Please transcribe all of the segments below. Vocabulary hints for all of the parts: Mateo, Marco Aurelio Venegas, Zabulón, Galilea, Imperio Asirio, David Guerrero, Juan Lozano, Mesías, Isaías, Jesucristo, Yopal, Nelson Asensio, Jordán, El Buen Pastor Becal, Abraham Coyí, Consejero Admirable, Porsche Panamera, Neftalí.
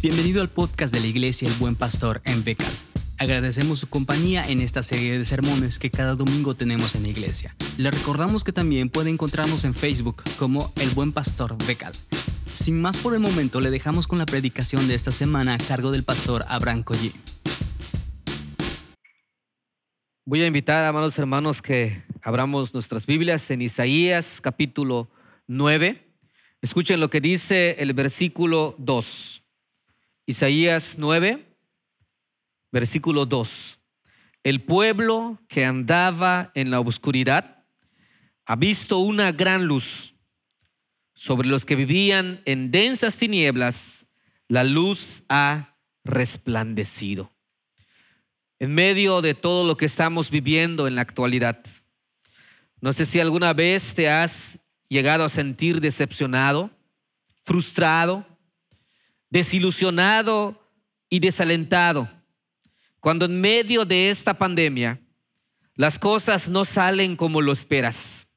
Bienvenido al podcast de la Iglesia El Buen Pastor en Becal. Agradecemos su compañía en esta serie de sermones que cada domingo tenemos en la iglesia. Le recordamos que también puede encontrarnos en Facebook como El Buen Pastor Becal. Sin más por el momento, le dejamos con la predicación de esta semana a cargo del pastor Abraham Coyí. Voy a invitar a amados hermanos que abramos nuestras Biblias en Isaías capítulo 9. Escuchen lo que dice el versículo 2. Isaías 9, versículo 2. El pueblo que andaba en la oscuridad ha visto una gran luz. Sobre los que vivían en densas tinieblas, la luz ha resplandecido. En medio de todo lo que estamos viviendo en la actualidad, no sé si alguna vez te has llegado a sentir decepcionado, frustrado, desilusionado y desalentado cuando en medio de esta pandemia las cosas no salen como lo esperas,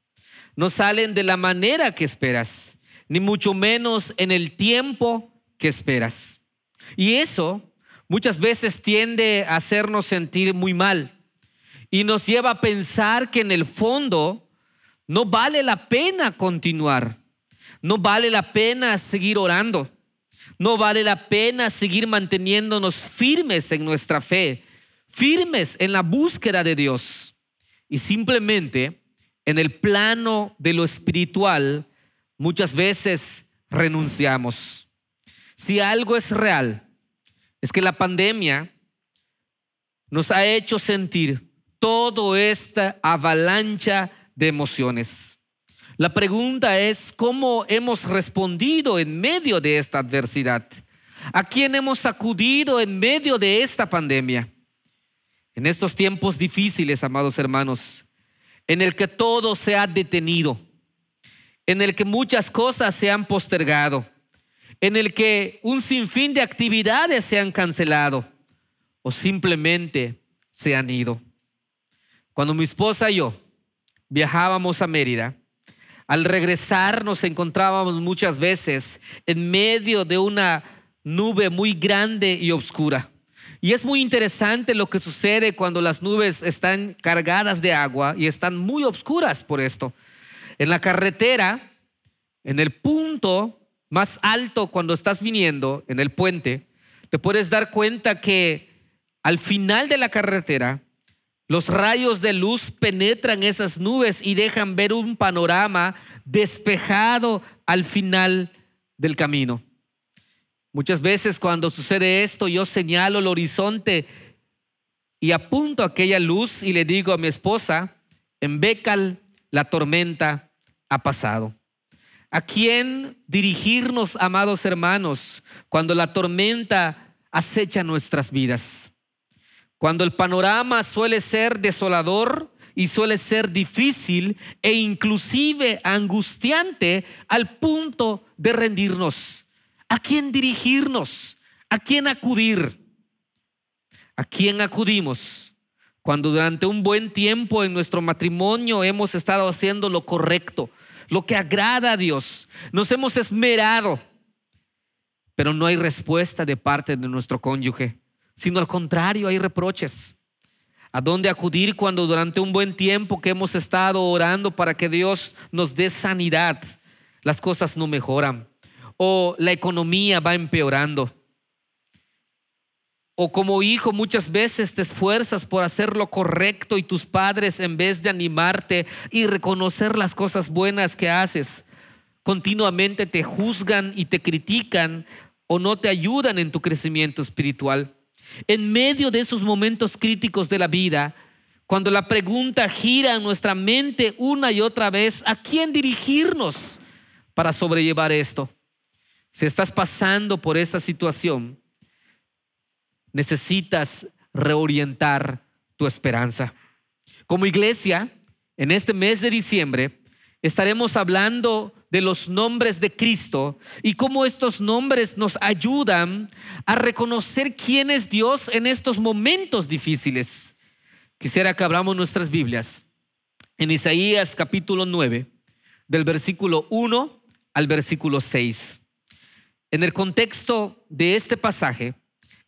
no salen de la manera que esperas, ni mucho menos en el tiempo que esperas. Y eso muchas veces tiende a hacernos sentir muy mal y nos lleva a pensar que en el fondo no vale la pena continuar, no vale la pena seguir orando, no vale la pena seguir manteniéndonos firmes en nuestra fe, firmes en la búsqueda de Dios. Y simplemente en el plano de lo espiritual muchas veces renunciamos. Si algo es real, es que la pandemia nos ha hecho sentir toda esta avalancha de emociones. La pregunta es cómo hemos respondido en medio de esta adversidad. ¿A quién hemos acudido en medio de esta pandemia? En estos tiempos difíciles, amados hermanos, en el que todo se ha detenido, en el que muchas cosas se han postergado, en el que un sinfín de actividades se han cancelado o simplemente se han ido. Cuando mi esposa y yo viajábamos a Mérida, al regresar nos encontrábamos muchas veces en medio de una nube muy grande y oscura. Y es muy interesante lo que sucede cuando las nubes están cargadas de agua y están muy oscuras por esto. En la carretera, en el punto más alto cuando estás viniendo, en el puente, te puedes dar cuenta que al final de la carretera, los rayos de luz penetran esas nubes y dejan ver un panorama despejado al final del camino. Muchas veces cuando sucede esto, yo señalo el horizonte y apunto aquella luz y le digo a mi esposa: en Becal la tormenta ha pasado. ¿A quién dirigirnos, amados hermanos, cuando la tormenta acecha nuestras vidas? Cuando el panorama suele ser desolador y suele ser difícil e inclusive angustiante al punto de rendirnos. ¿A quién dirigirnos? ¿A quién acudir? ¿A quién acudimos cuando durante un buen tiempo en nuestro matrimonio hemos estado haciendo lo correcto, lo que agrada a Dios? Nos hemos esmerado, pero no hay respuesta de parte de nuestro cónyuge, sino al contrario, hay reproches. ¿A dónde acudir cuando durante un buen tiempo que hemos estado orando para que Dios nos dé sanidad, las cosas no mejoran? O la economía va empeorando. O como hijo muchas veces te esfuerzas por hacer lo correcto y tus padres, en vez de animarte y reconocer las cosas buenas que haces, continuamente te juzgan y te critican o no te ayudan en tu crecimiento espiritual. En medio de esos momentos críticos de la vida, cuando la pregunta gira en nuestra mente una y otra vez, ¿a quién dirigirnos para sobrellevar esto? Si estás pasando por esta situación, necesitas reorientar tu esperanza. Como iglesia, en este mes de diciembre, estaremos hablando de los nombres de Cristo y cómo estos nombres nos ayudan a reconocer quién es Dios en estos momentos difíciles. Quisiera que abramos nuestras Biblias en Isaías capítulo 9, del versículo 1 al versículo 6. En el contexto de este pasaje,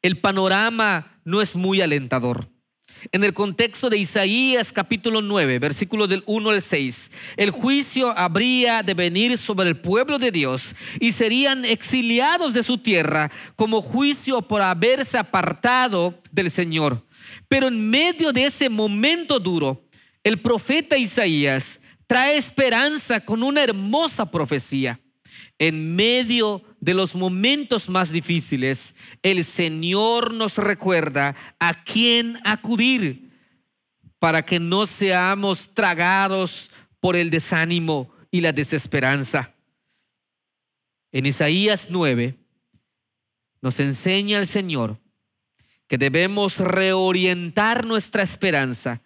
el panorama no es muy alentador. En el contexto de Isaías capítulo 9, versículos del 1 al 6, el juicio habría de venir sobre el pueblo de Dios y serían exiliados de su tierra como juicio por haberse apartado del Señor. Pero en medio de ese momento duro, el profeta Isaías trae esperanza con una hermosa profecía. En medio de los momentos más difíciles, el Señor nos recuerda a quién acudir para que no seamos tragados por el desánimo y la desesperanza. En Isaías 9 nos enseña el Señor que debemos reorientar nuestra esperanza,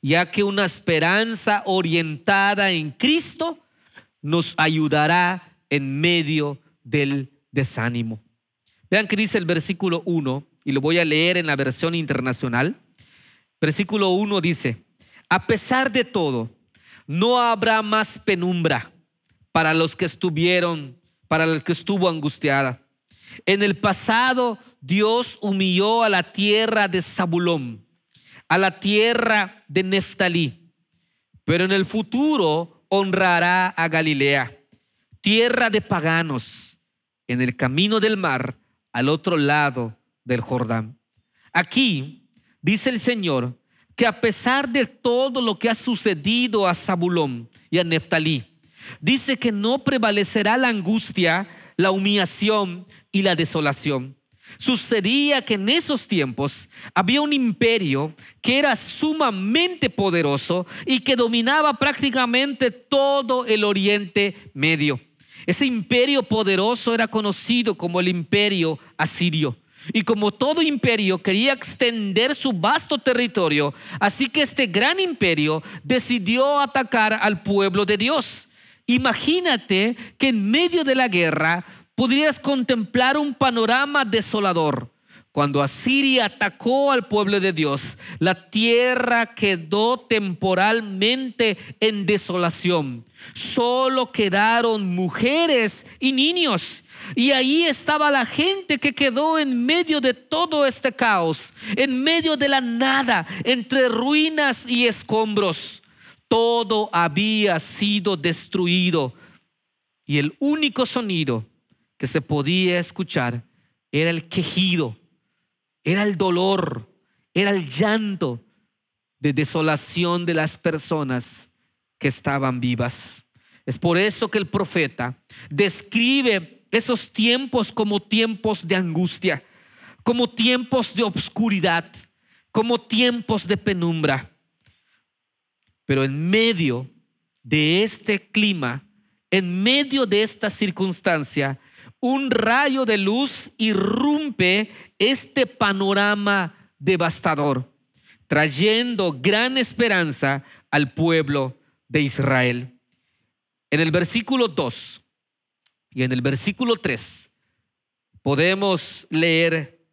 ya que una esperanza orientada en Cristo nos ayudará en medio del desánimo. Vean que dice el versículo 1, y lo voy a leer en la versión internacional. Versículo 1 dice: a pesar de todo, no habrá más penumbra para los que estuvo angustiada. En el pasado, Dios humilló a la tierra de Zabulón, a la tierra de Neftalí, pero en el futuro honrará a Galilea, tierra de paganos, en el camino del mar, al otro lado del Jordán. Aquí dice el Señor que a pesar de todo lo que ha sucedido a Zabulón y a Neftalí, dice que no prevalecerá la angustia, la humillación y la desolación. Sucedía que en esos tiempos había un imperio que era sumamente poderoso y que dominaba prácticamente todo el Oriente Medio. Ese imperio poderoso era conocido como el Imperio Asirio, y como todo imperio quería extender su vasto territorio, así que este gran imperio decidió atacar al pueblo de Dios. Imagínate que en medio de la guerra podrías contemplar un panorama desolador. Cuando Asiria atacó al pueblo de Dios, la tierra quedó temporalmente en desolación. Solo quedaron mujeres y niños. Y ahí estaba la gente que quedó en medio de todo este caos, en medio de la nada, entre ruinas y escombros. Todo había sido destruido. Y el único sonido que se podía escuchar era el quejido, era el dolor, era el llanto de desolación de las personas que estaban vivas. Es por eso que el profeta describe esos tiempos como tiempos de angustia, como tiempos de obscuridad, como tiempos de penumbra. Pero en medio de este clima, en medio de esta circunstancia, un rayo de luz irrumpe este panorama devastador, trayendo gran esperanza al pueblo de Israel. En el versículo 2 y en el versículo 3 podemos leer: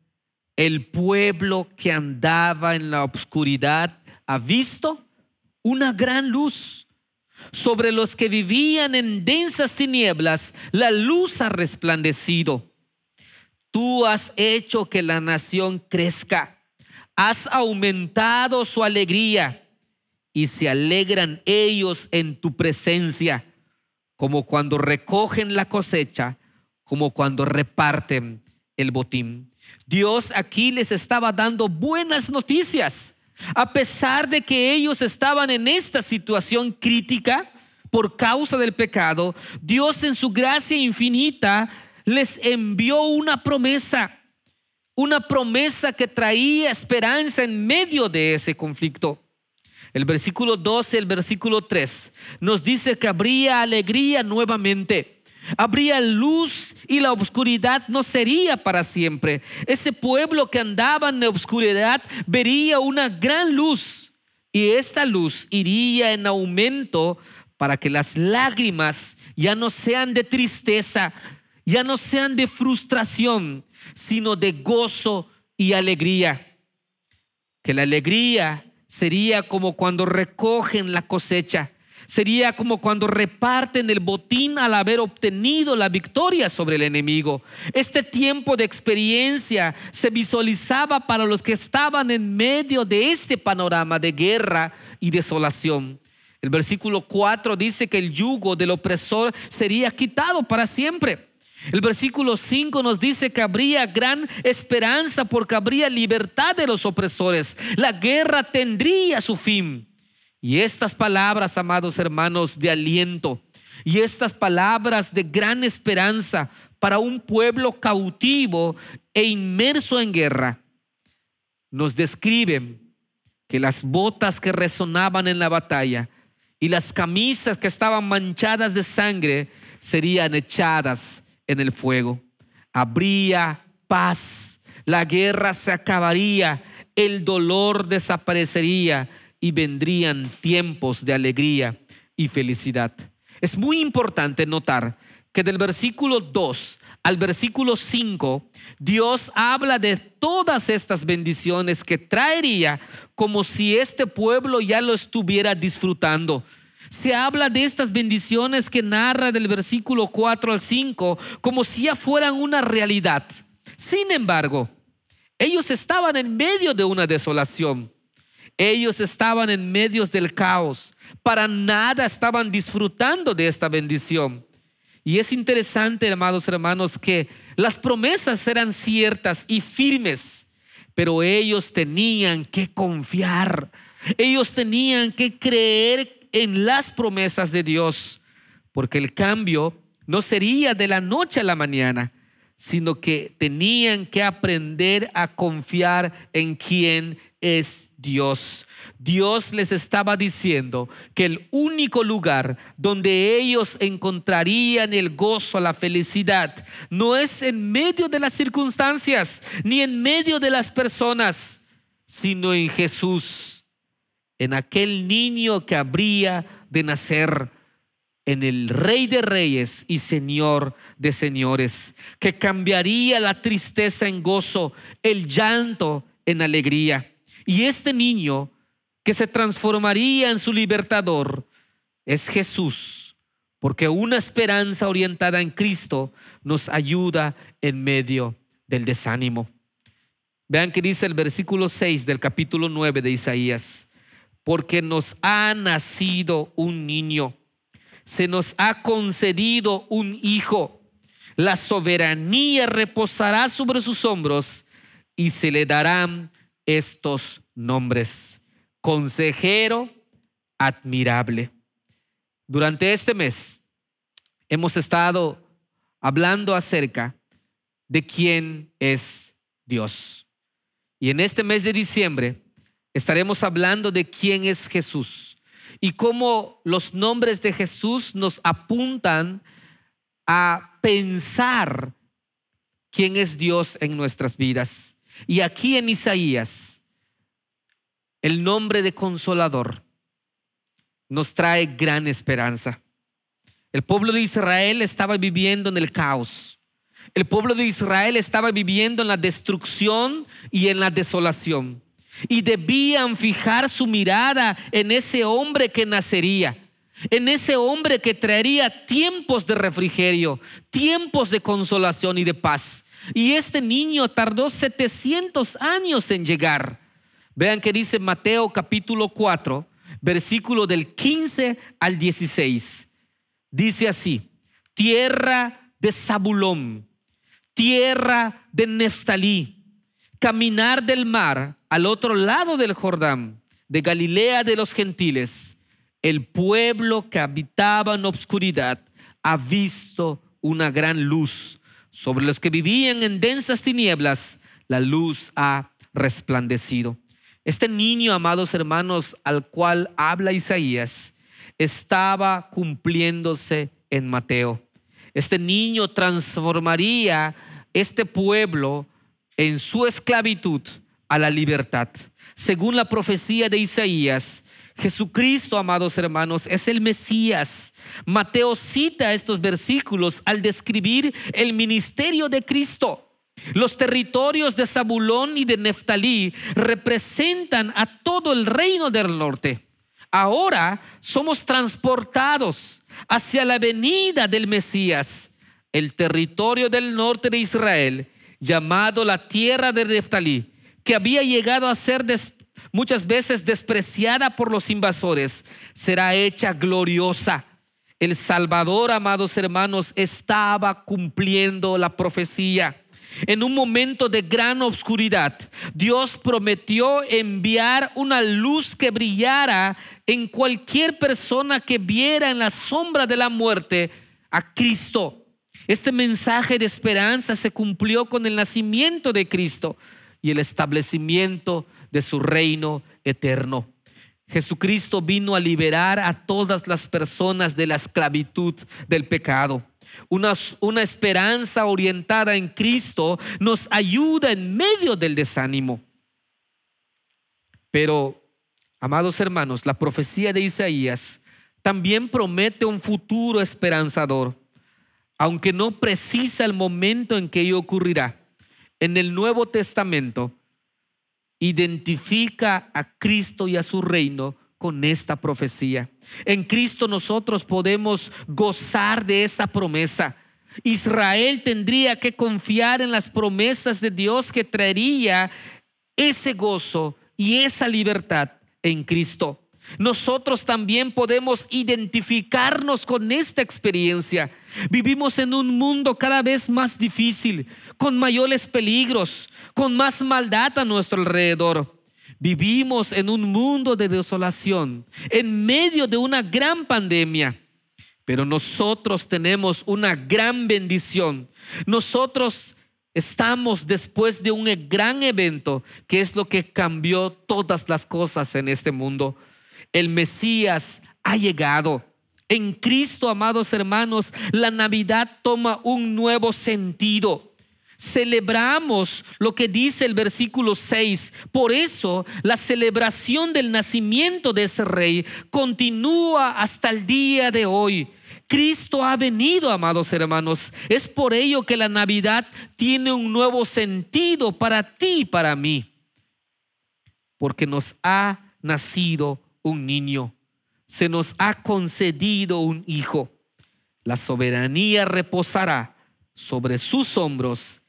el pueblo que andaba en la oscuridad ha visto una gran luz. Sobre los que vivían en densas tinieblas, la luz ha resplandecido. Tú has hecho que la nación crezca, has aumentado su alegría, y se alegran ellos en tu presencia, como cuando recogen la cosecha, como cuando reparten el botín. Dios aquí les estaba dando buenas noticias. A pesar de que ellos estaban en esta situación crítica por causa del pecado, Dios en su gracia infinita les envió una promesa que traía esperanza en medio de ese conflicto. El versículo 12, el versículo 3 nos dice que habría alegría nuevamente. Habría luz y la oscuridad no sería para siempre. Ese pueblo que andaba en la oscuridad vería una gran luz, y esta luz iría en aumento para que las lágrimas ya no sean de tristeza, ya no sean de frustración, sino de gozo y alegría. Que la alegría sería como cuando recogen la cosecha. Sería como cuando reparten el botín al haber obtenido la victoria sobre el enemigo. Este tiempo de experiencia se visualizaba para los que estaban en medio de este panorama de guerra y desolación. El versículo 4 dice que el yugo del opresor sería quitado para siempre. El versículo 5 nos dice que habría gran esperanza porque habría libertad de los opresores. La guerra tendría su fin. Y estas palabras, amados hermanos, de aliento y estas palabras de gran esperanza para un pueblo cautivo e inmerso en guerra nos describen que las botas que resonaban en la batalla y las camisas que estaban manchadas de sangre serían echadas en el fuego. Habría paz, la guerra se acabaría, el dolor desaparecería y vendrían tiempos de alegría y felicidad. Es muy importante notar que del versículo 2 al versículo 5, Dios habla de todas estas bendiciones que traería como si este pueblo ya lo estuviera disfrutando. Se habla de estas bendiciones que narra del versículo 4 al 5 como si ya fueran una realidad. Sin embargo, ellos estaban en medio de una desolación. Ellos estaban en medio del caos. Para nada estaban disfrutando de esta bendición. Y es interesante, hermanos, que las promesas eran ciertas y firmes, pero ellos tenían que confiar. Ellos tenían que creer en las promesas de Dios, porque el cambio no sería de la noche a la mañana, sino que tenían que aprender a confiar en quien es Dios. Dios les estaba diciendo que el único lugar donde ellos encontrarían el gozo, la felicidad, no es en medio de las circunstancias, ni en medio de las personas, sino en Jesús, en aquel niño que habría de nacer, en el Rey de Reyes y Señor de Señores, que cambiaría la tristeza en gozo, el llanto en alegría. Y este niño que se transformaría en su libertador es Jesús, porque una esperanza orientada en Cristo nos ayuda en medio del desánimo. Vean que dice el versículo 6 del capítulo 9 de Isaías. Porque nos ha nacido un niño, se nos ha concedido un hijo, la soberanía reposará sobre sus hombros y se le darán estos nombres: Consejero Admirable. Durante este mes hemos estado hablando acerca de quién es Dios. Y en este mes de diciembre estaremos hablando de quién es Jesús y cómo los nombres de Jesús nos apuntan a pensar quién es Dios en nuestras vidas. Y aquí en Isaías, el nombre de Consolador nos trae gran esperanza. El pueblo de Israel estaba viviendo en el caos. El pueblo de Israel estaba viviendo en la destrucción y en la desolación. Y debían fijar su mirada en ese hombre que nacería, en ese hombre que traería tiempos de refrigerio, tiempos de consolación y de paz. Y este niño tardó 700 años en llegar. Vean que dice Mateo capítulo 4, versículo del 15 al 16. Dice así: tierra de Zabulón, tierra de Neftalí, caminar del mar al otro lado del Jordán, de Galilea de los gentiles, el pueblo que habitaba en obscuridad ha visto una gran luz. Sobre los que vivían en densas tinieblas, la luz ha resplandecido. Este niño, amados hermanos, al cual habla Isaías, estaba cumpliéndose en Mateo. Este niño transformaría este pueblo en su esclavitud a la libertad. Según la profecía de Isaías, Jesucristo, amados hermanos, es el Mesías. Mateo cita estos versículos al describir el ministerio de Cristo. Los territorios de Zabulón y de Neftalí representan a todo el reino del norte, Ahora somos transportados hacia la venida del Mesías. El territorio del norte de Israel, llamado la tierra de Neftalí, que había llegado a ser muchas veces despreciada por los invasores, será hecha gloriosa. El Salvador, amados hermanos, estaba cumpliendo la profecía. En un momento de gran oscuridad, Dios prometió enviar una luz que brillara en cualquier persona que viera en la sombra de la muerte a Cristo. Este mensaje de esperanza se cumplió con el nacimiento de Cristo y el establecimiento de su reino eterno. Jesucristo vino a liberar a todas las personas de la esclavitud del pecado. Una esperanza orientada en Cristo nos ayuda en medio del desánimo. Pero, amados hermanos, la profecía de Isaías también promete un futuro esperanzador, aunque no precisa el momento en que ello ocurrirá. En el Nuevo Testamento identifica a Cristo y a su reino con esta profecía. En Cristo nosotros podemos gozar de esa promesa. Israel tendría que confiar en las promesas de Dios que traería ese gozo y esa libertad en Cristo. Nosotros también podemos identificarnos con esta experiencia. Vivimos en un mundo cada vez más difícil, con mayores peligros, con más maldad a nuestro alrededor. Vivimos en un mundo de desolación, en medio de una gran pandemia. Pero nosotros tenemos una gran bendición. Nosotros estamos después de un gran evento, que es lo que cambió todas las cosas en este mundo. El Mesías ha llegado. En Cristo, amados hermanos, la Navidad toma un nuevo sentido. Celebramos lo que dice el versículo 6. Por eso, la celebración del nacimiento de ese rey continúa hasta el día de hoy. Cristo ha venido, amados hermanos. Es por ello que la Navidad tiene un nuevo sentido para ti y para mí. Porque nos ha nacido un niño. Se nos ha concedido un hijo. La soberanía reposará sobre sus hombros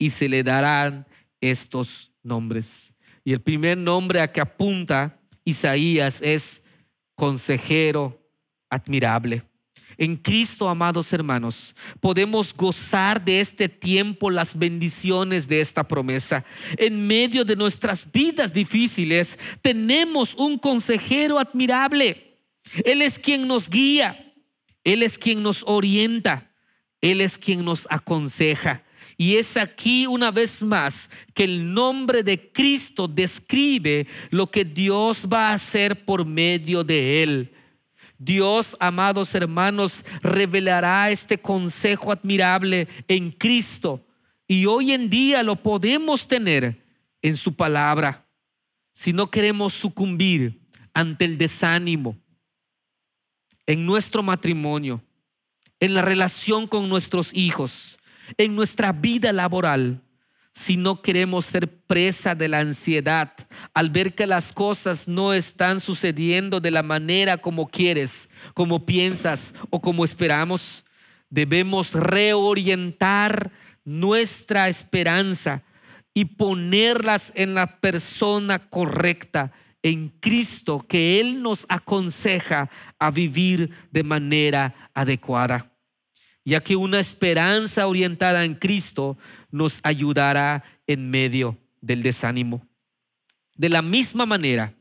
y se le darán estos nombres. Y el primer nombre a que apunta Isaías es Consejero Admirable. En Cristo, amados hermanos, podemos gozar de este tiempo las bendiciones de esta promesa. En medio de nuestras vidas difíciles, tenemos un consejero admirable. Él es quien nos guía, Él es quien nos orienta, Él es quien nos aconseja. Y es aquí una vez más que el nombre de Cristo describe lo que Dios va a hacer por medio de Él. Dios, amados hermanos, revelará este consejo admirable en Cristo, y hoy en día lo podemos tener en su palabra. Si no queremos sucumbir ante el desánimo en nuestro matrimonio, en la relación con nuestros hijos, en nuestra vida laboral, si no queremos ser presa de la ansiedad al ver que las cosas no están sucediendo de la manera como quieres, como piensas o como esperamos, debemos reorientar nuestra esperanza y ponerlas en la persona correcta, en Cristo, que Él nos aconseja a vivir de manera adecuada. Ya que una esperanza orientada en Cristo nos ayudará en medio del desánimo. De la misma manera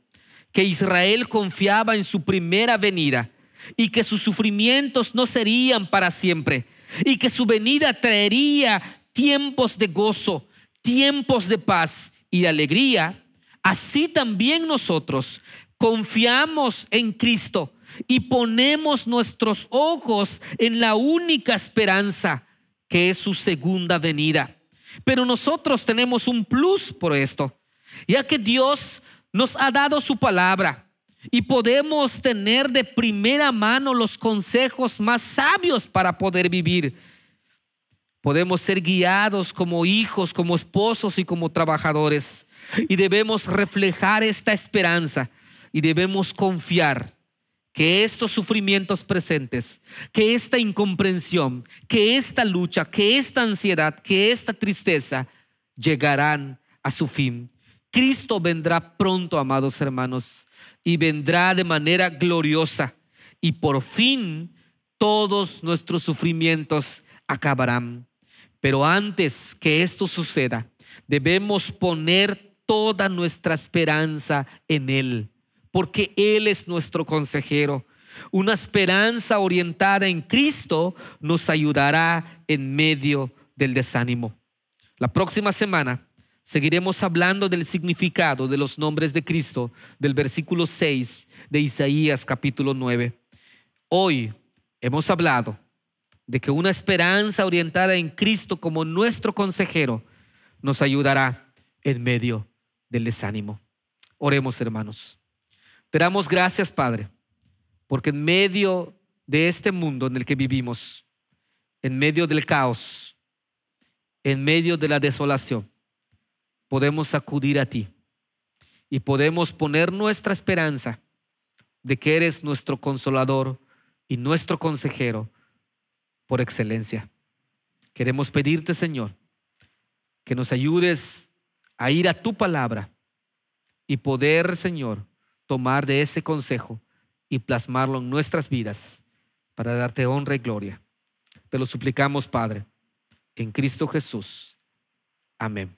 que Israel confiaba en su primera venida y que sus sufrimientos no serían para siempre, y que su venida traería tiempos de gozo, tiempos de paz y de alegría, así también nosotros confiamos en Cristo y ponemos nuestros ojos en la única esperanza, que es su segunda venida. Pero nosotros tenemos un plus por esto, ya que Dios nos ha dado su palabra y podemos tener de primera mano los consejos más sabios para poder vivir. Podemos ser guiados como hijos, como esposos y como trabajadores, y debemos reflejar esta esperanza y debemos confiar que estos sufrimientos presentes, que esta incomprensión, que esta lucha, que esta ansiedad, que esta tristeza llegarán a su fin. Cristo vendrá pronto, amados hermanos, y vendrá de manera gloriosa, y por fin todos nuestros sufrimientos acabarán. Pero antes que esto suceda, debemos poner toda nuestra esperanza en Él, porque Él es nuestro consejero. Una esperanza orientada en Cristo nos ayudará en medio del desánimo. La próxima semana seguiremos hablando del significado de los nombres de Cristo, del versículo 6 de Isaías capítulo 9. Hoy hemos hablado de que una esperanza orientada en Cristo como nuestro consejero nos ayudará en medio del desánimo. Oremos, hermanos. Te damos gracias, Padre, porque en medio de este mundo en el que vivimos, en medio del caos, en medio de la desolación, podemos acudir a ti y podemos poner nuestra esperanza de que eres nuestro consolador y nuestro consejero por excelencia. Queremos pedirte, Señor, que nos ayudes a ir a tu palabra y poder, Señor, tomar de ese consejo y plasmarlo en nuestras vidas para darte honra y gloria. Te lo suplicamos, Padre, en Cristo Jesús. Amén.